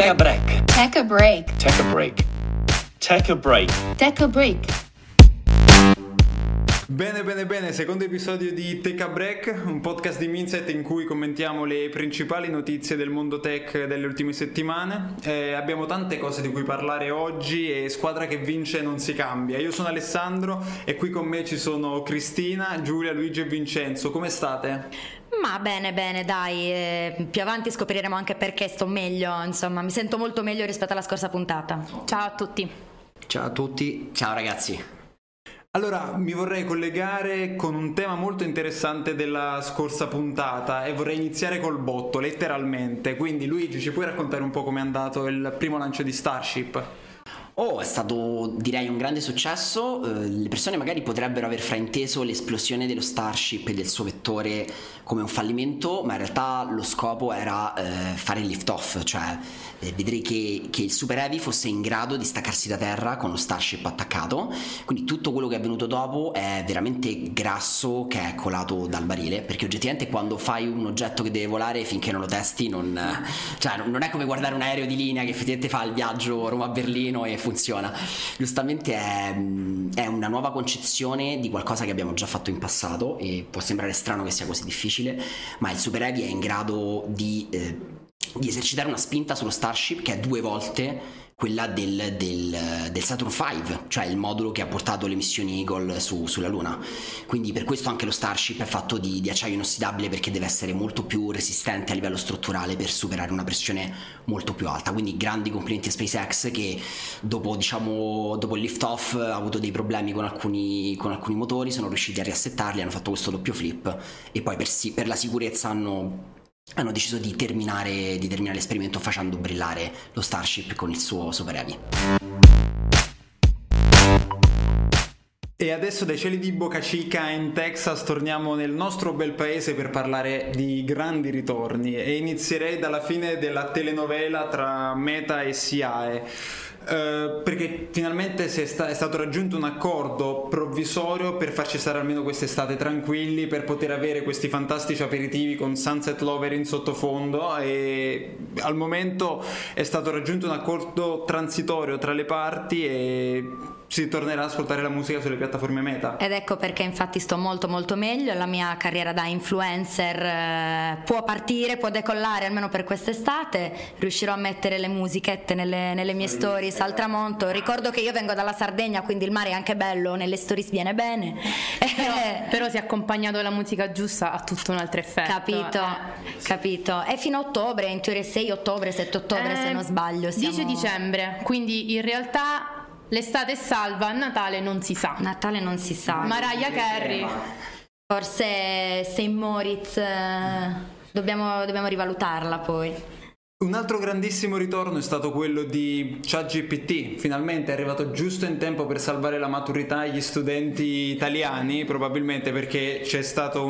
Tech a Break. Tech a Break. Tech a Break. Tech a Break. Tech a Break. Bene, secondo episodio di Tech a Break, un podcast di Minsait in cui commentiamo le principali notizie del mondo tech delle ultime settimane. Abbiamo tante cose di cui parlare oggi e squadra che vince non si cambia. Io sono Alessandro e qui con me ci sono Cristina, Giulia, Luigi e Vincenzo. Come state? Ma bene, dai, più avanti scopriremo anche perché sto meglio, insomma, mi sento molto meglio rispetto alla scorsa puntata. Ciao a tutti, ciao ragazzi. Allora, mi vorrei collegare con un tema molto interessante della scorsa puntata e vorrei iniziare col botto, letteralmente. Quindi Luigi, ci puoi raccontare un po' com'è andato il primo lancio di Starship? È stato, direi, un grande successo. Le persone magari potrebbero aver frainteso l'esplosione dello Starship e del suo vettore come un fallimento, ma in realtà lo scopo era fare il lift-off, cioè vedere che il Super Heavy fosse in grado di staccarsi da terra con lo Starship attaccato. Quindi tutto quello che è avvenuto dopo è veramente grasso che è colato dal barile, perché oggettivamente quando fai un oggetto che deve volare finché non lo testi non è come guardare un aereo di linea che effettivamente fa il viaggio Roma-Berlino e funziona. Giustamente è una nuova concezione di qualcosa che abbiamo già fatto in passato e può sembrare strano che sia così difficile, ma il Super Heavy è in grado di esercitare una spinta sullo Starship che è 2 volte quella del Saturn V, cioè il modulo che ha portato le missioni Eagle sulla Luna. Quindi per questo anche lo Starship è fatto di acciaio inossidabile, perché deve essere molto più resistente a livello strutturale per superare una pressione molto più alta. Quindi grandi complimenti a SpaceX, che dopo il lift-off ha avuto dei problemi con alcuni motori, sono riusciti a riassettarli, hanno fatto questo doppio flip e poi per la sicurezza hanno deciso di terminare l'esperimento facendo brillare lo Starship con il suo Super Heavy. E adesso dai cieli di Boca Chica in Texas torniamo nel nostro bel paese per parlare di grandi ritorni e inizierei dalla fine della telenovela tra Meta e Siae. Perché finalmente è stato raggiunto un accordo provvisorio per farci stare almeno quest'estate tranquilli, per poter avere questi fantastici aperitivi con Sunset Lover in sottofondo, e al momento è stato raggiunto un accordo transitorio tra le parti e si tornerà ad ascoltare la musica sulle piattaforme Meta. Ed ecco perché infatti sto molto molto meglio, la mia carriera da influencer può partire, può decollare almeno per quest'estate, riuscirò a mettere le musichette nelle mie stories al tramonto. Ricordo che io vengo dalla Sardegna, quindi il mare è anche bello, nelle stories viene bene. Però si è accompagnato la musica giusta, a tutto un altro effetto. Capito. È fino a ottobre, in teoria 6 ottobre, 7 ottobre se non sbaglio. 10 dicembre, quindi in realtà l'estate è salva, Natale non si sa. Mariah Carey. Forse St. Moritz, dobbiamo rivalutarla poi. Un altro grandissimo ritorno è stato quello di ChatGPT, finalmente è arrivato giusto in tempo per salvare la maturità agli studenti italiani, probabilmente perché c'è stato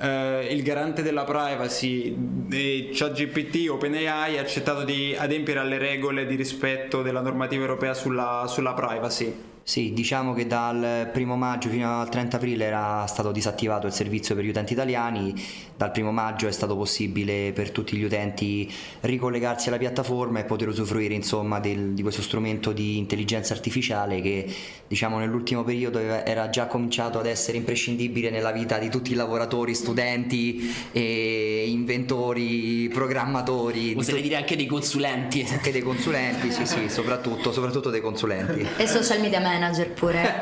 il garante della privacy di ChatGPT, OpenAI, ha accettato di adempiere alle regole di rispetto della normativa europea sulla privacy. Sì, diciamo che dal 1° maggio fino al 30 aprile era stato disattivato il servizio per gli utenti italiani. Dal 1° maggio è stato possibile per tutti gli utenti ricollegarsi alla piattaforma e poter usufruire insomma di questo strumento di intelligenza artificiale che, diciamo, nell'ultimo periodo era già cominciato ad essere imprescindibile nella vita di tutti i lavoratori, studenti, e inventori, programmatori. Potrei dire anche dei consulenti. Anche dei consulenti, sì, soprattutto dei consulenti. E social media manager pure.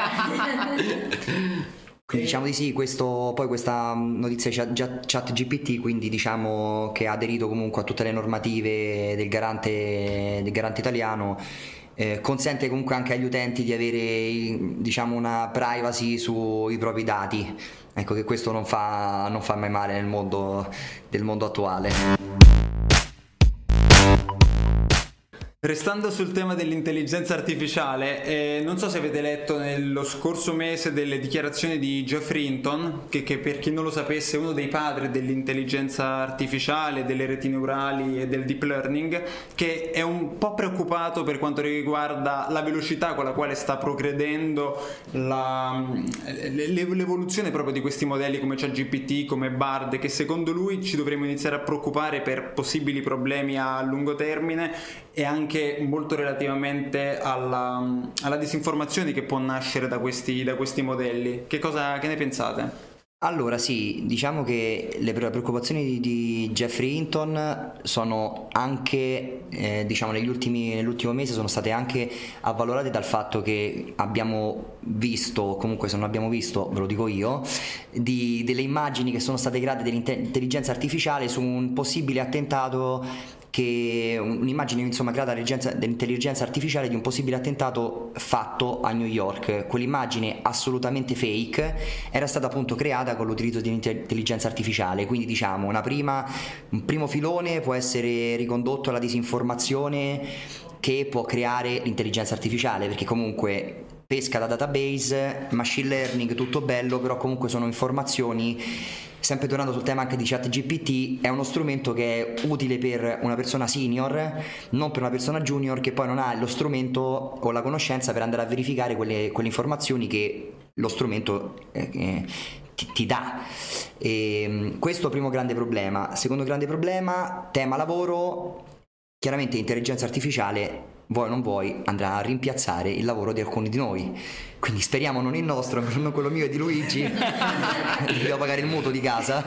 Quindi diciamo di sì, poi questa notizia ChatGPT, quindi diciamo che ha aderito comunque a tutte le normative del garante italiano. Consente comunque anche agli utenti di avere, diciamo, una privacy sui propri dati. Ecco che questo non fa mai male nel mondo attuale. Restando sul tema dell'intelligenza artificiale, non so se avete letto nello scorso mese delle dichiarazioni di Geoffrey Hinton, che per chi non lo sapesse è uno dei padri dell'intelligenza artificiale, delle reti neurali e del deep learning, che è un po' preoccupato per quanto riguarda la velocità con la quale sta progredendo l'evoluzione proprio di questi modelli come ChatGPT, come Bard, che secondo lui ci dovremmo iniziare a preoccupare per possibili problemi a lungo termine e anche molto relativamente alla disinformazione che può nascere da questi modelli. Che ne pensate? Allora sì, diciamo che le preoccupazioni di Geoffrey Hinton sono anche, diciamo nell'ultimo mese sono state anche avvalorate dal fatto che abbiamo visto, comunque se non abbiamo visto ve lo dico io, delle immagini che sono state create dell'intelligenza artificiale su un possibile attentato, che un'immagine insomma creata dall'intelligenza artificiale di un possibile attentato fatto a New York. Quell'immagine assolutamente fake era stata appunto creata con l'utilizzo di intelligenza artificiale, quindi diciamo un primo filone può essere ricondotto alla disinformazione che può creare l'intelligenza artificiale, perché comunque pesca da database, machine learning, tutto bello, però comunque sono informazioni. Sempre tornando sul tema anche di ChatGPT, è uno strumento che è utile per una persona senior, non per una persona junior che poi non ha lo strumento o la conoscenza per andare a verificare quelle informazioni che lo strumento ti dà. E questo è il primo grande problema. Secondo grande problema, tema lavoro, chiaramente intelligenza artificiale, vuoi o non vuoi, andrà a rimpiazzare il lavoro di alcuni di noi, quindi speriamo non il nostro, non quello mio e di Luigi dobbiamo pagare il mutuo di casa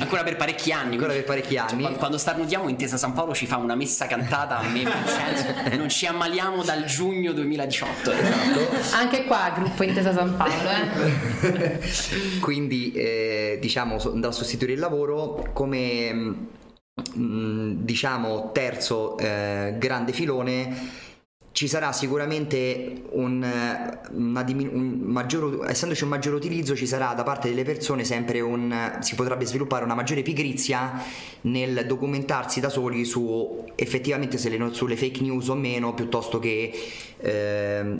ancora per parecchi anni. Cioè, quando starnutiamo Intesa San Paolo ci fa una messa cantata a me senso, non ci ammaliamo dal giugno 2018. Esatto. Anche qua gruppo Intesa San Paolo quindi diciamo andrà a sostituire il lavoro come diciamo terzo grande filone. Ci sarà sicuramente essendoci un maggiore utilizzo, ci sarà da parte delle persone sempre si potrebbe sviluppare una maggiore pigrizia nel documentarsi da soli su effettivamente sulle fake news o meno, piuttosto che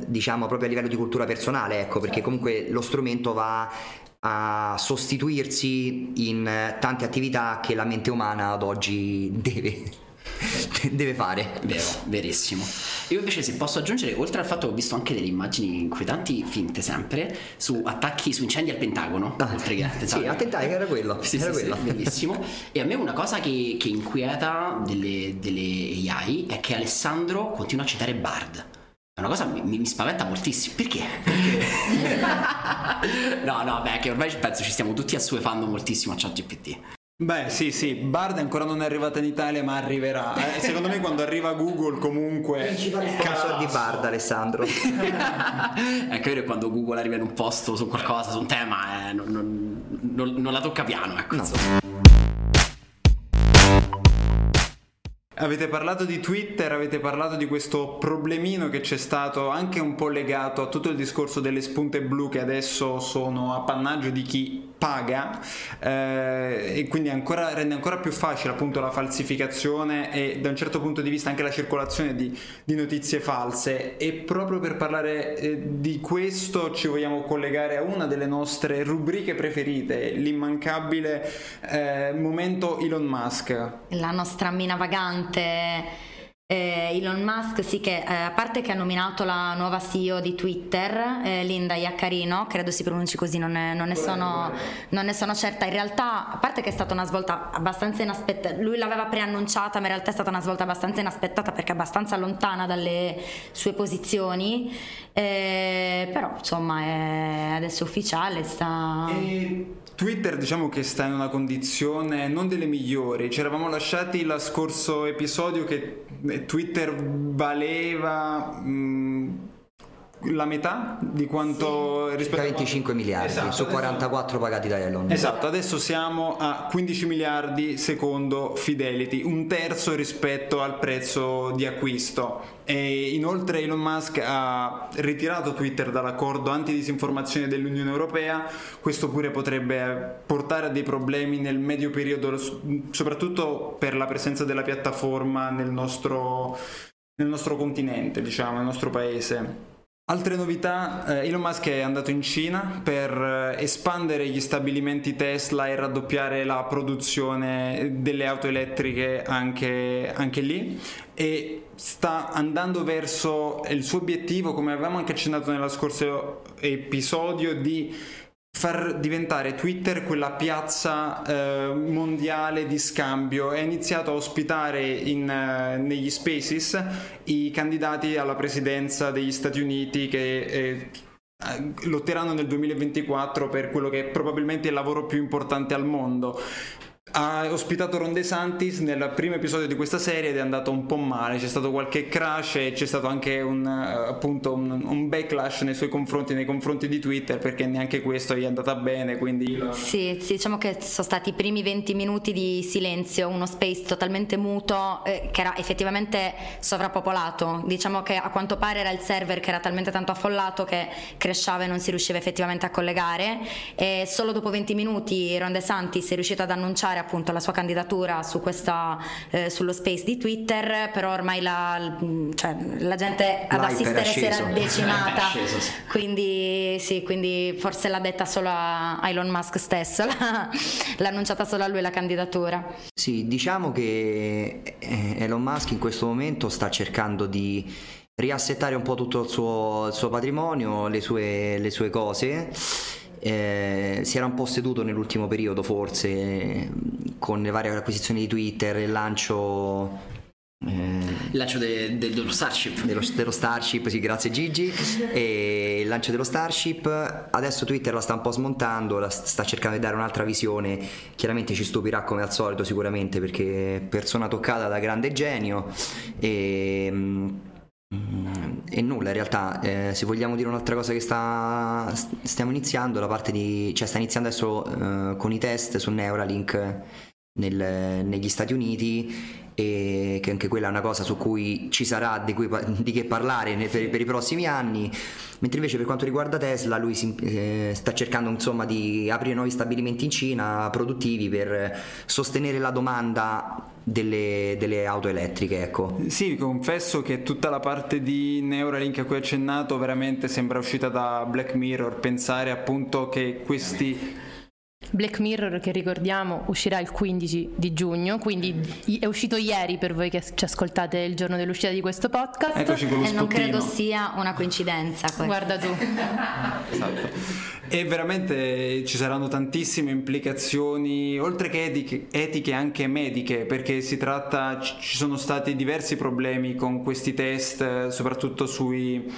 diciamo proprio a livello di cultura personale, ecco, perché comunque lo strumento va a sostituirsi in tante attività che la mente umana ad oggi deve fare. Vero, verissimo. Io invece, se posso aggiungere, oltre al fatto che ho visto anche delle immagini inquietanti, finte sempre, su attacchi, su incendi al Pentagono, oltre che attentati. Sì, attentati, era quello. Sì, bellissimo. E a me una cosa che inquieta delle AI è che Alessandro continua a citare Bard. Una cosa mi spaventa moltissimo. Perché? no, beh, che ormai penso ci stiamo tutti assuefando moltissimo a ChatGPT. Beh, sì, Bard ancora non è arrivata in Italia, ma arriverà. Secondo me quando arriva Google comunque caso di Bard, Alessandro. Ecco, vero, quando Google arriva in un posto su qualcosa, su un tema, non la tocca piano, ecco. No. Avete parlato di Twitter, avete parlato di questo problemino che c'è stato, anche un po' legato a tutto il discorso delle spunte blu che adesso sono appannaggio di chi paga, e quindi rende ancora più facile appunto la falsificazione e da un certo punto di vista anche la circolazione di notizie false. E proprio per parlare di questo ci vogliamo collegare a una delle nostre rubriche preferite, l'immancabile momento Elon Musk, la nostra mina vagante. Elon Musk, sì, che a parte che ha nominato la nuova CEO di Twitter, Linda Iaccarino, credo si pronunci così, non ne sono certa. In realtà, a parte che è stata una svolta abbastanza inaspettata, lui l'aveva preannunciata, ma in realtà è stata una svolta abbastanza inaspettata perché è abbastanza lontana dalle sue posizioni, però insomma è adesso ufficiale, sta... Twitter diciamo che sta in una condizione non delle migliori. Ci eravamo lasciati lo scorso episodio che Twitter valeva la metà di quanto, sì, rispetto a 25 miliardi, esatto, su 44 pagati da Elon. Esatto, adesso siamo a 15 miliardi secondo Fidelity, un terzo rispetto al prezzo di acquisto. E inoltre Elon Musk ha ritirato Twitter dall'accordo antidisinformazione dell'Unione Europea. Questo pure potrebbe portare a dei problemi nel medio periodo, soprattutto per la presenza della piattaforma nel nostro nel nostro continente, diciamo, nel nostro paese. Altre novità, Elon Musk è andato in Cina per espandere gli stabilimenti Tesla e raddoppiare la produzione delle auto elettriche anche lì, e sta andando verso il suo obiettivo, come avevamo anche accennato nello scorso episodio, di far diventare Twitter quella piazza mondiale di scambio. È iniziato a ospitare negli spaces i candidati alla presidenza degli Stati Uniti che lotteranno nel 2024 per quello che è probabilmente il lavoro più importante al mondo. Ha ospitato Ron De Santis nel primo episodio di questa serie ed è andato un po' male, c'è stato qualche crash e c'è stato anche un backlash nei suoi confronti, nei confronti di Twitter, perché neanche questo gli è andata bene, quindi... Sì, diciamo che sono stati i primi 20 minuti di silenzio, uno space totalmente muto, che era effettivamente sovrappopolato, diciamo che a quanto pare era il server che era talmente tanto affollato che crashava e non si riusciva effettivamente a collegare, e solo dopo 20 minuti Ron De Santis è riuscito ad annunciare appunto la sua candidatura su questa sullo space di Twitter, però ormai la gente ad assistere si era decimata, quindi forse l'ha detta solo a Elon Musk stesso, l'ha annunciata solo a lui la candidatura. Sì, diciamo che Elon Musk in questo momento sta cercando di riassettare un po' tutto il suo patrimonio, le sue cose. Si era un po' seduto nell'ultimo periodo, forse, con le varie acquisizioni di Twitter, il lancio dello Starship, dello Starship, sì, grazie Gigi, e il lancio dello Starship. Adesso Twitter la sta un po' smontando, sta cercando di dare un'altra visione. Chiaramente ci stupirà come al solito, sicuramente, perché persona toccata da grande genio e nulla, in realtà, se vogliamo dire un'altra cosa che stiamo iniziando, sta iniziando adesso con i test su Neuralink negli Stati Uniti, e che anche quella è una cosa su cui ci sarà di che parlare per i prossimi anni. Mentre invece per quanto riguarda Tesla, lui sta cercando, insomma, di aprire nuovi stabilimenti in Cina produttivi per sostenere la domanda delle auto elettriche, ecco. Sì, confesso che tutta la parte di Neuralink a cui ho accennato veramente sembra uscita da Black Mirror. Pensare appunto che questi... Black Mirror, che ricordiamo uscirà il 15 di giugno, quindi è uscito ieri per voi che ci ascoltate il giorno dell'uscita di questo podcast. Eccoci con lo sputtino. Non credo sia una coincidenza questa. Guarda tu. Esatto. E veramente ci saranno tantissime implicazioni, oltre che etiche anche mediche, perché ci sono stati diversi problemi con questi test, soprattutto sugli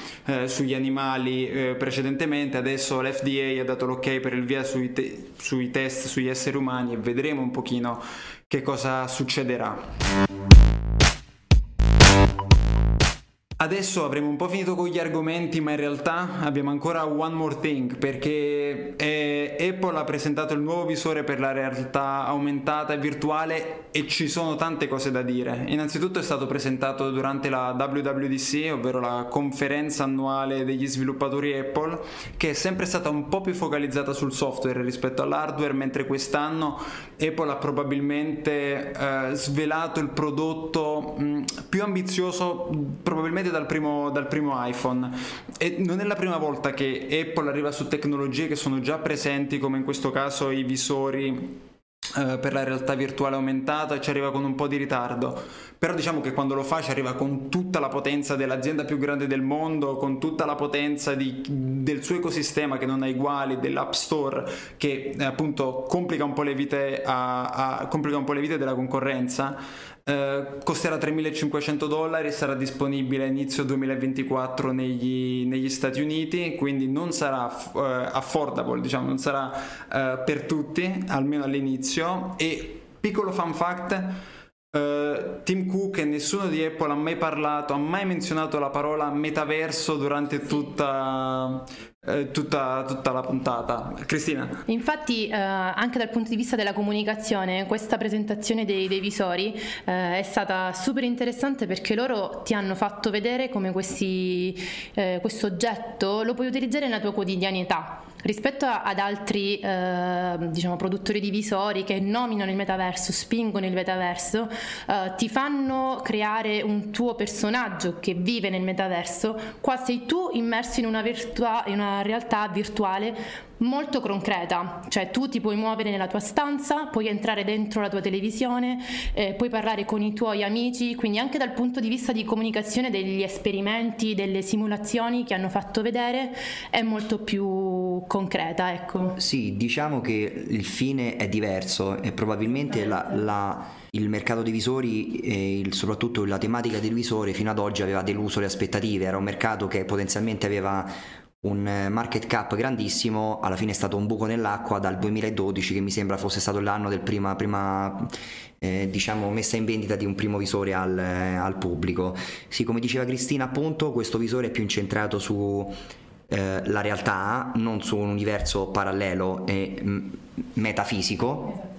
animali precedentemente. Adesso l'FDA ha dato l'ok per il via sui test sugli esseri umani, e vedremo un pochino che cosa succederà. Adesso avremo un po' finito con gli argomenti, ma in realtà abbiamo ancora one more thing, perché Apple ha presentato il nuovo visore per la realtà aumentata e virtuale e ci sono tante cose da dire. Innanzitutto è stato presentato durante la WWDC, ovvero la conferenza annuale degli sviluppatori Apple, che è sempre stata un po' più focalizzata sul software rispetto all'hardware, mentre quest'anno Apple ha probabilmente svelato il prodotto più ambizioso probabilmente dal primo iPhone, e non è la prima volta che Apple arriva su tecnologie che sono già presenti, come in questo caso i visori per la realtà virtuale aumentata. Ci arriva con un po' di ritardo, però diciamo che quando lo fa ci arriva con tutta la potenza dell'azienda più grande del mondo, con tutta la potenza del suo ecosistema che non ha uguali, dell'App Store, che appunto complica un po' le vite della concorrenza. Costerà $3.500, sarà disponibile a inizio 2024 negli Stati Uniti, quindi non sarà affordable, diciamo, non sarà per tutti, almeno all'inizio. E piccolo fun fact, Tim Cook e nessuno di Apple ha mai menzionato la parola metaverso durante tutta la puntata. Cristina? Infatti anche dal punto di vista della comunicazione questa presentazione dei visori è stata super interessante, perché loro ti hanno fatto vedere come questo oggetto lo puoi utilizzare nella tua quotidianità, rispetto ad altri diciamo produttori di visori che nominano il metaverso, spingono il metaverso, ti fanno creare un tuo personaggio che vive nel metaverso. Qua sei tu immerso in una realtà virtuale molto concreta, cioè tu ti puoi muovere nella tua stanza, puoi entrare dentro la tua televisione, puoi parlare con i tuoi amici, quindi anche dal punto di vista di comunicazione degli esperimenti, delle simulazioni che hanno fatto vedere è molto più concreta, ecco. Sì, diciamo che il fine è diverso e probabilmente il mercato dei visori e soprattutto la tematica del visore fino ad oggi aveva deluso le aspettative, era un mercato che potenzialmente aveva un market cap grandissimo, alla fine è stato un buco nell'acqua dal 2012, che mi sembra fosse stato l'anno del prima messa in vendita di un primo visore al pubblico. Sì, come diceva Cristina, appunto, questo visore è più incentrato su la realtà, non su un universo parallelo e metafisico.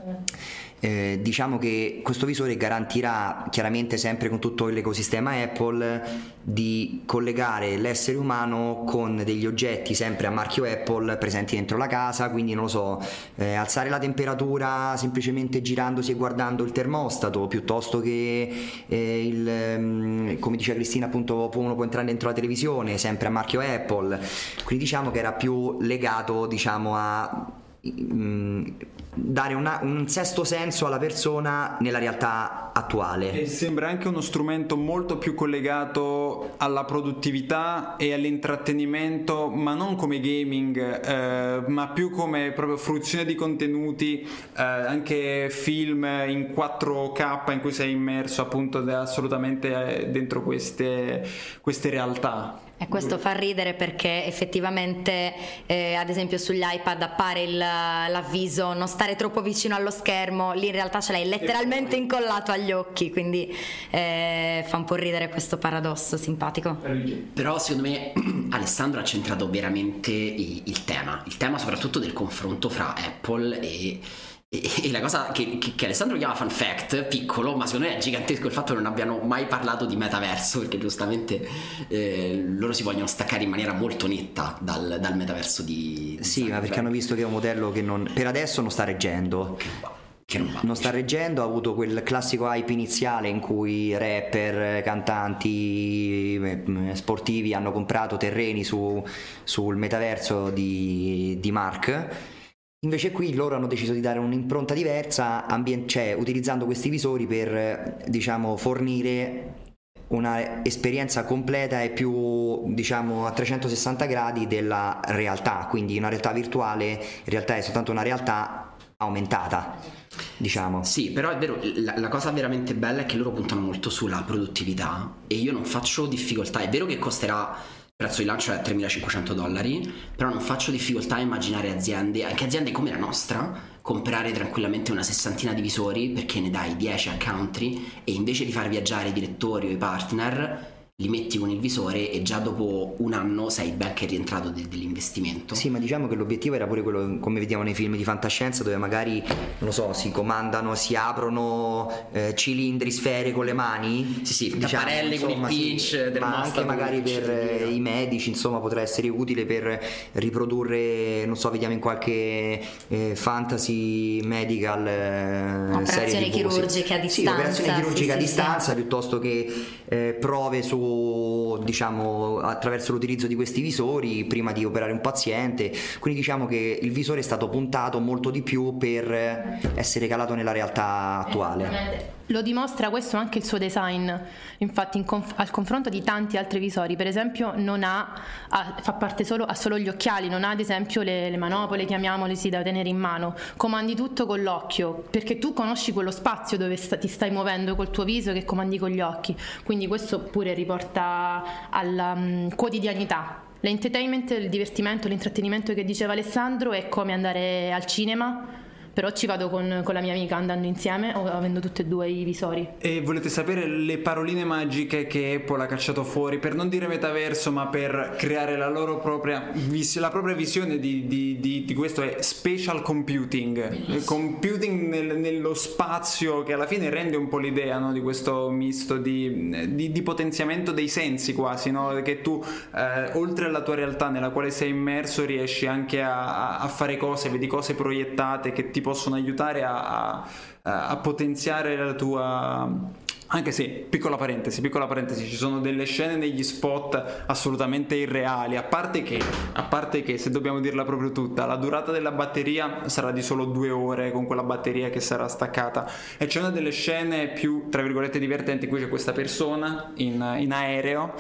Diciamo che questo visore garantirà, chiaramente sempre con tutto l'ecosistema Apple, di collegare l'essere umano con degli oggetti sempre a marchio Apple presenti dentro la casa, quindi non lo so, alzare la temperatura semplicemente girandosi e guardando il termostato, piuttosto che come diceva Cristina, appunto, uno può entrare dentro la televisione sempre a marchio Apple. Quindi diciamo che era più legato, diciamo, a dare un sesto senso alla persona nella realtà attuale. E sembra anche uno strumento molto più collegato alla produttività e all'intrattenimento, ma non come gaming, ma più come proprio fruizione di contenuti, anche film in 4K in cui sei immerso appunto assolutamente dentro queste realtà. E questo fa ridere perché effettivamente ad esempio sull'iPad appare l'avviso non stare troppo vicino allo schermo, lì in realtà ce l'hai letteralmente incollato agli occhi, quindi fa un po' ridere questo paradosso simpatico. Però secondo me Alessandro ha centrato veramente il tema soprattutto del confronto fra Apple e la cosa che Alessandro chiama fun fact, piccolo, ma secondo me è gigantesco il fatto che non abbiano mai parlato di metaverso, perché giustamente loro si vogliono staccare in maniera molto netta dal metaverso di sì, ma perché hanno visto che è un modello che non, per adesso non sta reggendo. Non sta reggendo, ha avuto quel classico hype iniziale in cui rapper, cantanti, sportivi hanno comprato terreni sul metaverso di Mark. Invece qui loro hanno deciso di dare un'impronta diversa, cioè utilizzando questi visori per, diciamo, fornire una esperienza completa e più, diciamo, a 360 gradi della realtà, quindi una realtà virtuale in realtà è soltanto una realtà aumentata, diciamo. Sì, però è vero, la cosa veramente bella è che loro puntano molto sulla produttività e io non faccio difficoltà, è vero che costerà, il prezzo di lancio è a $3.500, però non faccio difficoltà a immaginare aziende, anche aziende come la nostra, comprare tranquillamente una sessantina di visori, perché ne dai 10 a country e invece di far viaggiare i direttori o i partner li metti con il visore e già dopo un anno sei ben che rientrato dell'investimento. Sì, ma diciamo che l'obiettivo era pure quello, come vediamo nei film di fantascienza, dove magari, non so, si comandano, si aprono cilindri, sfere con le mani, sì, diciamo, tapparelle, insomma, con il pinch, sì, del ma anche magari per i medici, insomma, potrà essere utile per riprodurre, non so, vediamo in qualche fantasy medical operazioni chirurgiche a distanza, sì, operazioni chirurgiche a distanza, sì. Piuttosto che prove su, diciamo, attraverso l'utilizzo di questi visori prima di operare un paziente. Quindi diciamo che il visore è stato puntato molto di più per essere calato nella realtà attuale. Lo dimostra questo anche il suo design, infatti al confronto di tanti altri visori, per esempio non ha fa parte solo gli occhiali, non ha ad esempio le manopole, chiamiamole, sì, da tenere in mano, comandi tutto con l'occhio perché tu conosci quello spazio dove ti stai muovendo col tuo viso, che comandi con gli occhi, quindi questo pure riporta alla quotidianità. L'entertainment, il divertimento, l'intrattenimento che diceva Alessandro è come andare al cinema, Però ci vado con la mia amica, andando insieme o avendo tutti e due i visori. E volete sapere le paroline magiche che Apple ha cacciato fuori per non dire metaverso, ma per creare la loro propria visione di questo? È spatial computing. Bellissimo. Computing nello spazio, che alla fine rende un po' l'idea, no, di questo misto di potenziamento dei sensi quasi, no? Che tu oltre alla tua realtà nella quale sei immerso riesci anche a fare cose, vedi cose proiettate che ti possono aiutare a potenziare la tua... Anche se, piccola parentesi, ci sono delle scene negli spot assolutamente irreali, a parte che, se dobbiamo dirla proprio tutta, la durata della batteria sarà di solo 2 ore, con quella batteria che sarà staccata, e c'è una delle scene più, tra virgolette, divertenti, in cui c'è questa persona in aereo,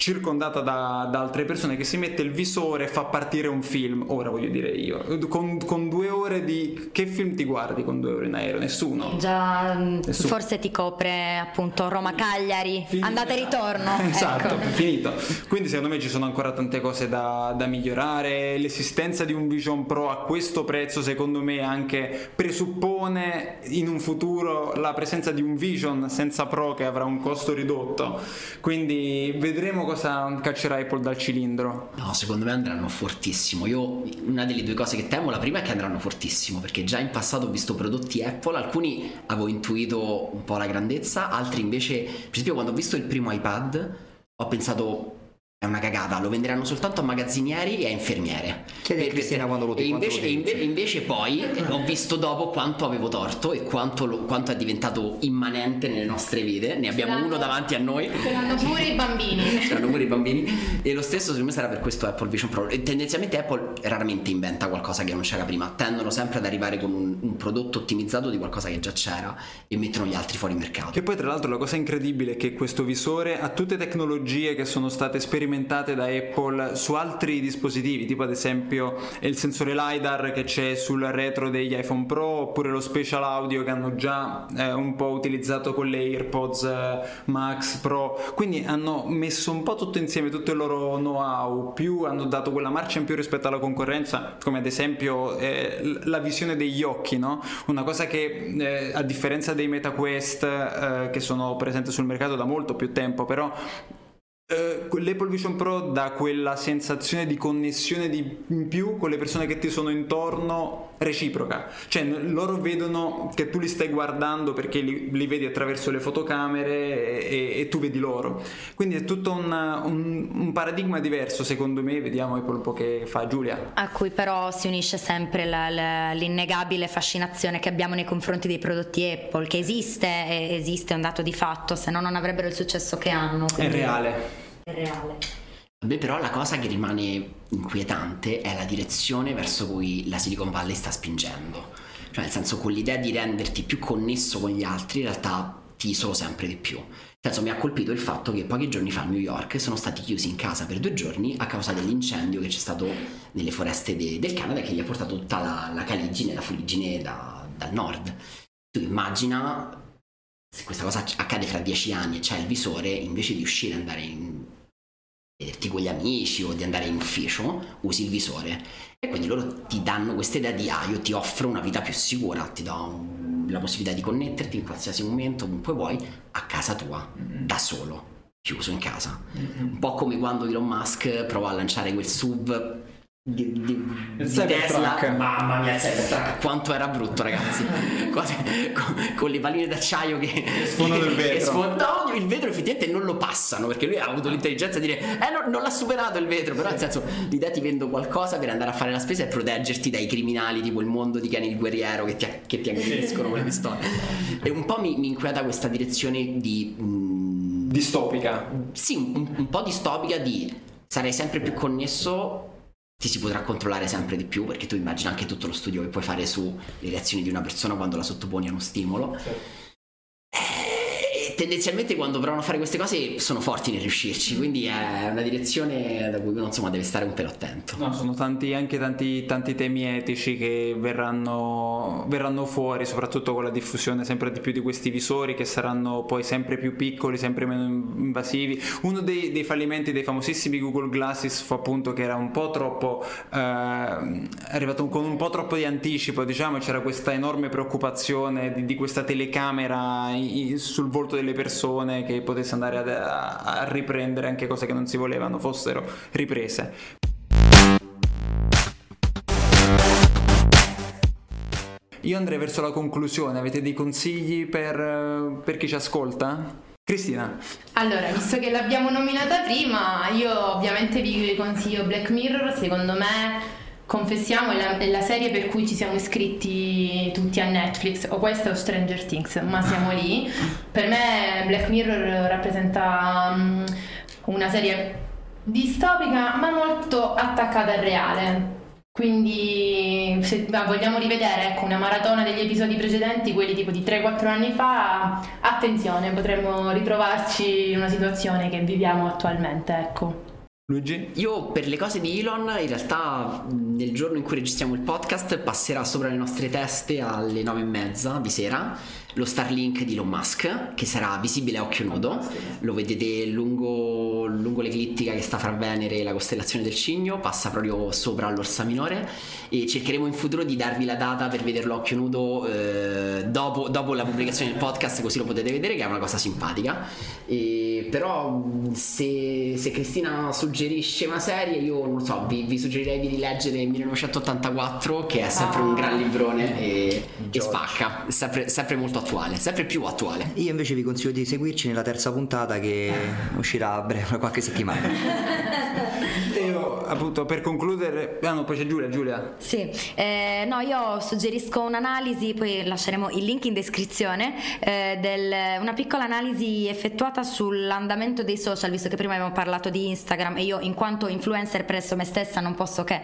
circondata da altre persone, che si mette il visore e fa partire un film. Ora, voglio dire, io con 2 ore di... che film ti guardi con 2 ore in aereo? Nessuno. Già, nessuno. Forse ti copre appunto Roma-Cagliari, andata e ritorno. Esatto, ecco. Finito. Quindi secondo me ci sono ancora tante cose da migliorare. L'esistenza di un Vision Pro a questo prezzo secondo me anche presuppone in un futuro la presenza di un Vision senza Pro, che avrà un costo ridotto. Quindi vedremo cosa caccerà Apple dal cilindro. No, secondo me andranno fortissimo. Io una delle due cose che temo, la prima è che andranno fortissimo, perché già in passato ho visto prodotti Apple, alcuni avevo intuito un po' la grandezza, altri invece, per esempio quando ho visto il primo iPad ho pensato è una cagata, lo venderanno soltanto a magazzinieri e a infermiere. Chiede Cristina quando lo dico. Invece poi ho visto dopo quanto avevo torto e quanto è diventato immanente nelle nostre vite. Ne abbiamo uno davanti a noi. C'erano pure i bambini. E lo stesso secondo me sarà per questo Apple Vision Pro. E tendenzialmente Apple raramente inventa qualcosa che non c'era prima. Tendono sempre ad arrivare con un prodotto ottimizzato di qualcosa che già c'era e mettono gli altri fuori mercato. Che poi tra l'altro la cosa incredibile è che questo visore ha tutte tecnologie che sono state sperimentate da Apple su altri dispositivi, tipo ad esempio il sensore LiDAR che c'è sul retro degli iPhone Pro, oppure lo spatial audio che hanno già un po' utilizzato con le AirPods Max Pro. Quindi hanno messo un po' tutto insieme, tutto il loro know-how, più hanno dato quella marcia in più rispetto alla concorrenza, come ad esempio la visione degli occhi, no? Una cosa che a differenza dei Meta Quest che sono presenti sul mercato da molto più tempo, però l'Apple Vision Pro dà quella sensazione di connessione in più con le persone che ti sono intorno, reciproca. Cioè loro vedono che tu li stai guardando perché li vedi attraverso le fotocamere e tu vedi loro. Quindi è tutto un paradigma diverso, secondo me. Vediamo Apple un po' che fa, Giulia. A cui però si unisce sempre l'innegabile fascinazione che abbiamo nei confronti dei prodotti Apple, che esiste, è un dato di fatto, se no non avrebbero il successo che hanno. Quindi... È reale. Beh, però la cosa che rimane inquietante è la direzione verso cui la Silicon Valley sta spingendo, cioè nel senso, con l'idea di renderti più connesso con gli altri, in realtà ti isolo sempre di più. Nel senso, mi ha colpito il fatto che pochi giorni fa a New York sono stati chiusi in casa per 2 giorni a causa dell'incendio che c'è stato nelle foreste del Canada, che gli ha portato tutta la caligine, la fuligine dal nord. Tu immagina se questa cosa accade fra 10 anni e c'hai il visore, invece di uscire e andare vederti con gli amici o di andare in ufficio, usi il visore. E quindi loro ti danno questa idea di io ti offro una vita più sicura, ti do la possibilità di connetterti in qualsiasi momento, ovunque vuoi, a casa tua, da solo, chiuso in casa. Un po' come quando Elon Musk prova a lanciare quel SUV di Tesla, mamma mia, quanto era brutto, ragazzi. con le palline d'acciaio che sfondano il vetro, il vetro effettivamente non lo passano, perché lui ha avuto l'intelligenza di dire non l'ha superato il vetro, però nel senso, l'idea, ti vendo qualcosa per andare a fare la spesa e proteggerti dai criminali, tipo il mondo di Ken il guerriero che ti aggrediscono con le pistole. E un po' mi inquieta questa direzione distopica, sì, un po' distopica, di sarei sempre più connesso, ti si potrà controllare sempre di più, perché tu immagina anche tutto lo studio che puoi fare sulle reazioni di una persona quando la sottoponi a uno stimolo. Sì. tendenzialmente quando provano a fare queste cose sono forti nel riuscirci, quindi è una direzione da cui uno insomma deve stare un pelo attento. No, sono tanti, anche tanti temi etici che verranno fuori, soprattutto con la diffusione sempre di più di questi visori che saranno poi sempre più piccoli, sempre meno invasivi. Uno dei fallimenti dei famosissimi Google Glasses fu appunto che era un po' troppo arrivato con un po' troppo di anticipo, diciamo, c'era questa enorme preoccupazione di questa telecamera sul volto delle persone che potesse andare a riprendere anche cose che non si volevano fossero riprese. Io andrei verso la conclusione. Avete dei consigli per chi ci ascolta? Cristina. Allora, visto che l'abbiamo nominata prima, io ovviamente vi consiglio Black Mirror. Secondo me, confessiamo, è la serie per cui ci siamo iscritti tutti a Netflix, o questa o Stranger Things, ma siamo lì. Per me Black Mirror rappresenta una serie distopica ma molto attaccata al reale. Quindi se vogliamo rivedere, ecco, una maratona degli episodi precedenti, quelli tipo di 3-4 anni fa, attenzione, potremmo ritrovarci in una situazione che viviamo attualmente, ecco. Luigi? Io per le cose di Elon, in realtà nel giorno in cui registriamo il podcast passerà sopra le nostre teste alle 9:30 di sera lo Starlink di Elon Musk, che sarà visibile a occhio nudo, lo vedete lungo l'eclittica che sta fra Venere e la costellazione del Cigno, passa proprio sopra l'Orsa Minore, e cercheremo in futuro di darvi la data per vederlo a occhio nudo dopo la pubblicazione del podcast, così lo potete vedere, che è una cosa simpatica. E però se Cristina suggerisce una serie, io non so, vi suggerirei di rileggere 1984, che è sempre un gran librone e spacca, sempre molto attuale, sempre più attuale. Io invece vi consiglio di seguirci nella terza puntata che uscirà a breve, qualche settimana. Io appunto per concludere, poi c'è Giulia. Sì, no, io suggerisco un'analisi, poi lasceremo il link in descrizione, una piccola analisi effettuata sull'andamento dei social, visto che prima abbiamo parlato di Instagram e io in quanto influencer presso me stessa non posso che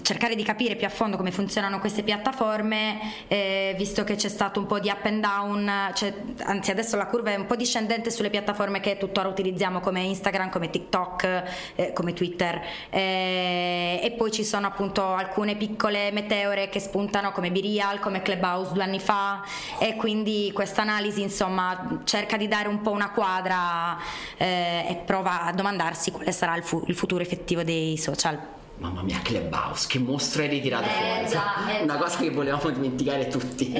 cercare di capire più a fondo come funzionano queste piattaforme, visto che c'è stato un po' di up and down, anzi adesso la curva è un po' discendente sulle piattaforme che tuttora utilizziamo come Instagram, come TikTok, come Twitter, e poi ci sono appunto alcune piccole meteore che spuntano come BeReal, come Clubhouse 2 anni fa, e quindi questa analisi insomma cerca di dare un po' una quadra e prova a domandarsi quale sarà il futuro effettivo dei social. Mamma mia, Clubhouse, che mostro hai ritirato fuori, una cosa che volevamo dimenticare tutti.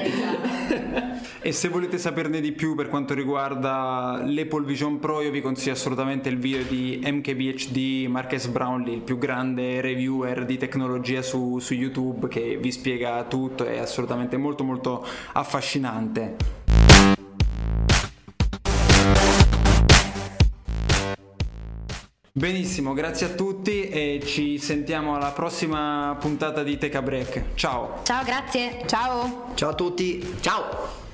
E se volete saperne di più per quanto riguarda l'Apple Vision Pro, io vi consiglio assolutamente il video di MKBHD, Marques Brownlee, il più grande reviewer di tecnologia su YouTube, che vi spiega tutto, è assolutamente molto molto affascinante. Benissimo, grazie a tutti e ci sentiamo alla prossima puntata di Tech a Break. Ciao. Ciao, grazie. Ciao. Ciao a tutti. Ciao.